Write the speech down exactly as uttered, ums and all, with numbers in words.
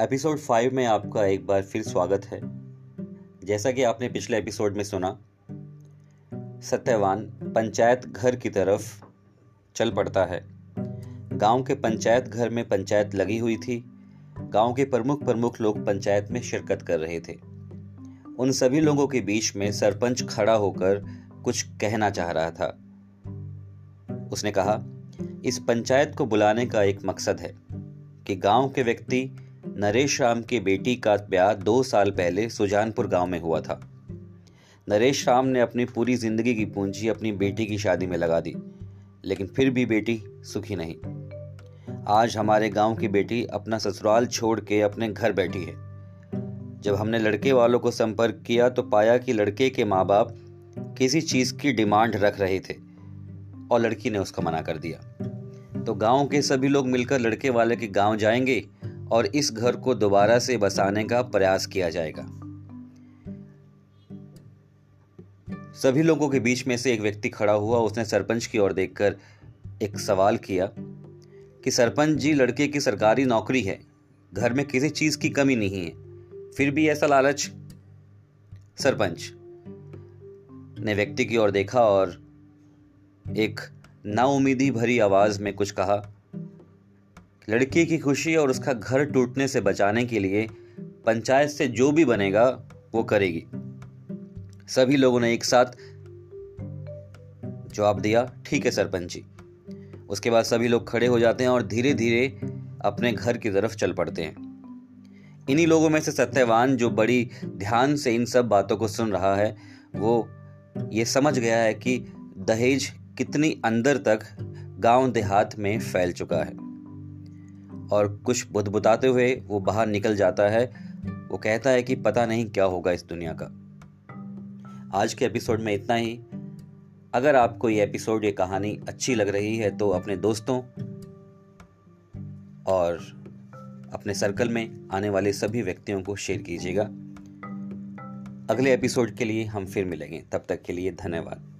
Episode five में आपका एक बार फिर स्वागत है। जैसा कि आपने पिछले एपिसोड में सुना, सत्यवान पंचायत घर की तरफ चल पड़ता है। गांव के पंचायत घर में पंचायत लगी हुई थी। गांव के प्रमुख प्रमुख लोग पंचायत में शिरकत कर रहे थे। उन सभी लोगों के बीच में सरपंच खड़ा होकर कुछ कहना चाह रहा था। उसने कहा, इस पंचायत को बुलाने का एक मकसद है कि गांव के व्यक्ति नरेश राम की बेटी का ब्याह दो साल पहले सुजानपुर गांव में हुआ था। नरेश राम ने अपनी पूरी जिंदगी की पूंजी अपनी बेटी की शादी में लगा दी, लेकिन फिर भी बेटी सुखी नहीं। आज हमारे गांव की बेटी अपना ससुराल छोड़ के अपने घर बैठी है। जब हमने लड़के वालों को संपर्क किया तो पाया कि लड़के के माँ बाप किसी चीज़ की डिमांड रख रहे थे और लड़की ने उसका मना कर दिया। तो गांव के सभी लोग मिलकर लड़के वाले के गांव जाएंगे और इस घर को दोबारा से बसाने का प्रयास किया जाएगा। सभी लोगों के बीच में से एक व्यक्ति खड़ा हुआ। उसने सरपंच की ओर देखकर एक सवाल किया कि सरपंच जी, लड़के की सरकारी नौकरी है, घर में किसी चीज़ की कमी नहीं है, फिर भी ऐसा लालच। सरपंच ने व्यक्ति की ओर देखा और एक नाउमीदी भरी आवाज़ में कुछ कहा। लड़की की खुशी और उसका घर टूटने से बचाने के लिए पंचायत से जो भी बनेगा वो करेगी। सभी लोगों ने एक साथ जवाब दिया, ठीक है सरपंच जी। उसके बाद सभी लोग खड़े हो जाते हैं और धीरे धीरे अपने घर की तरफ चल पड़ते हैं। इन्हीं लोगों में से सत्यवान, जो बड़ी ध्यान से इन सब बातों को सुन रहा है, वो ये समझ गया है कि दहेज कितनी अंदर तक गांव देहात में फैल चुका है। और कुछ बुदबुदाते हुए वो बाहर निकल जाता है। वो कहता है कि पता नहीं क्या होगा इस दुनिया का। आज के एपिसोड में इतना ही। अगर आपको ये एपिसोड, ये कहानी अच्छी लग रही है तो अपने दोस्तों और अपने सर्कल में आने वाले सभी व्यक्तियों को शेयर कीजिएगा। अगले एपिसोड के लिए हम फिर मिलेंगे। तब तक के लिए धन्यवाद।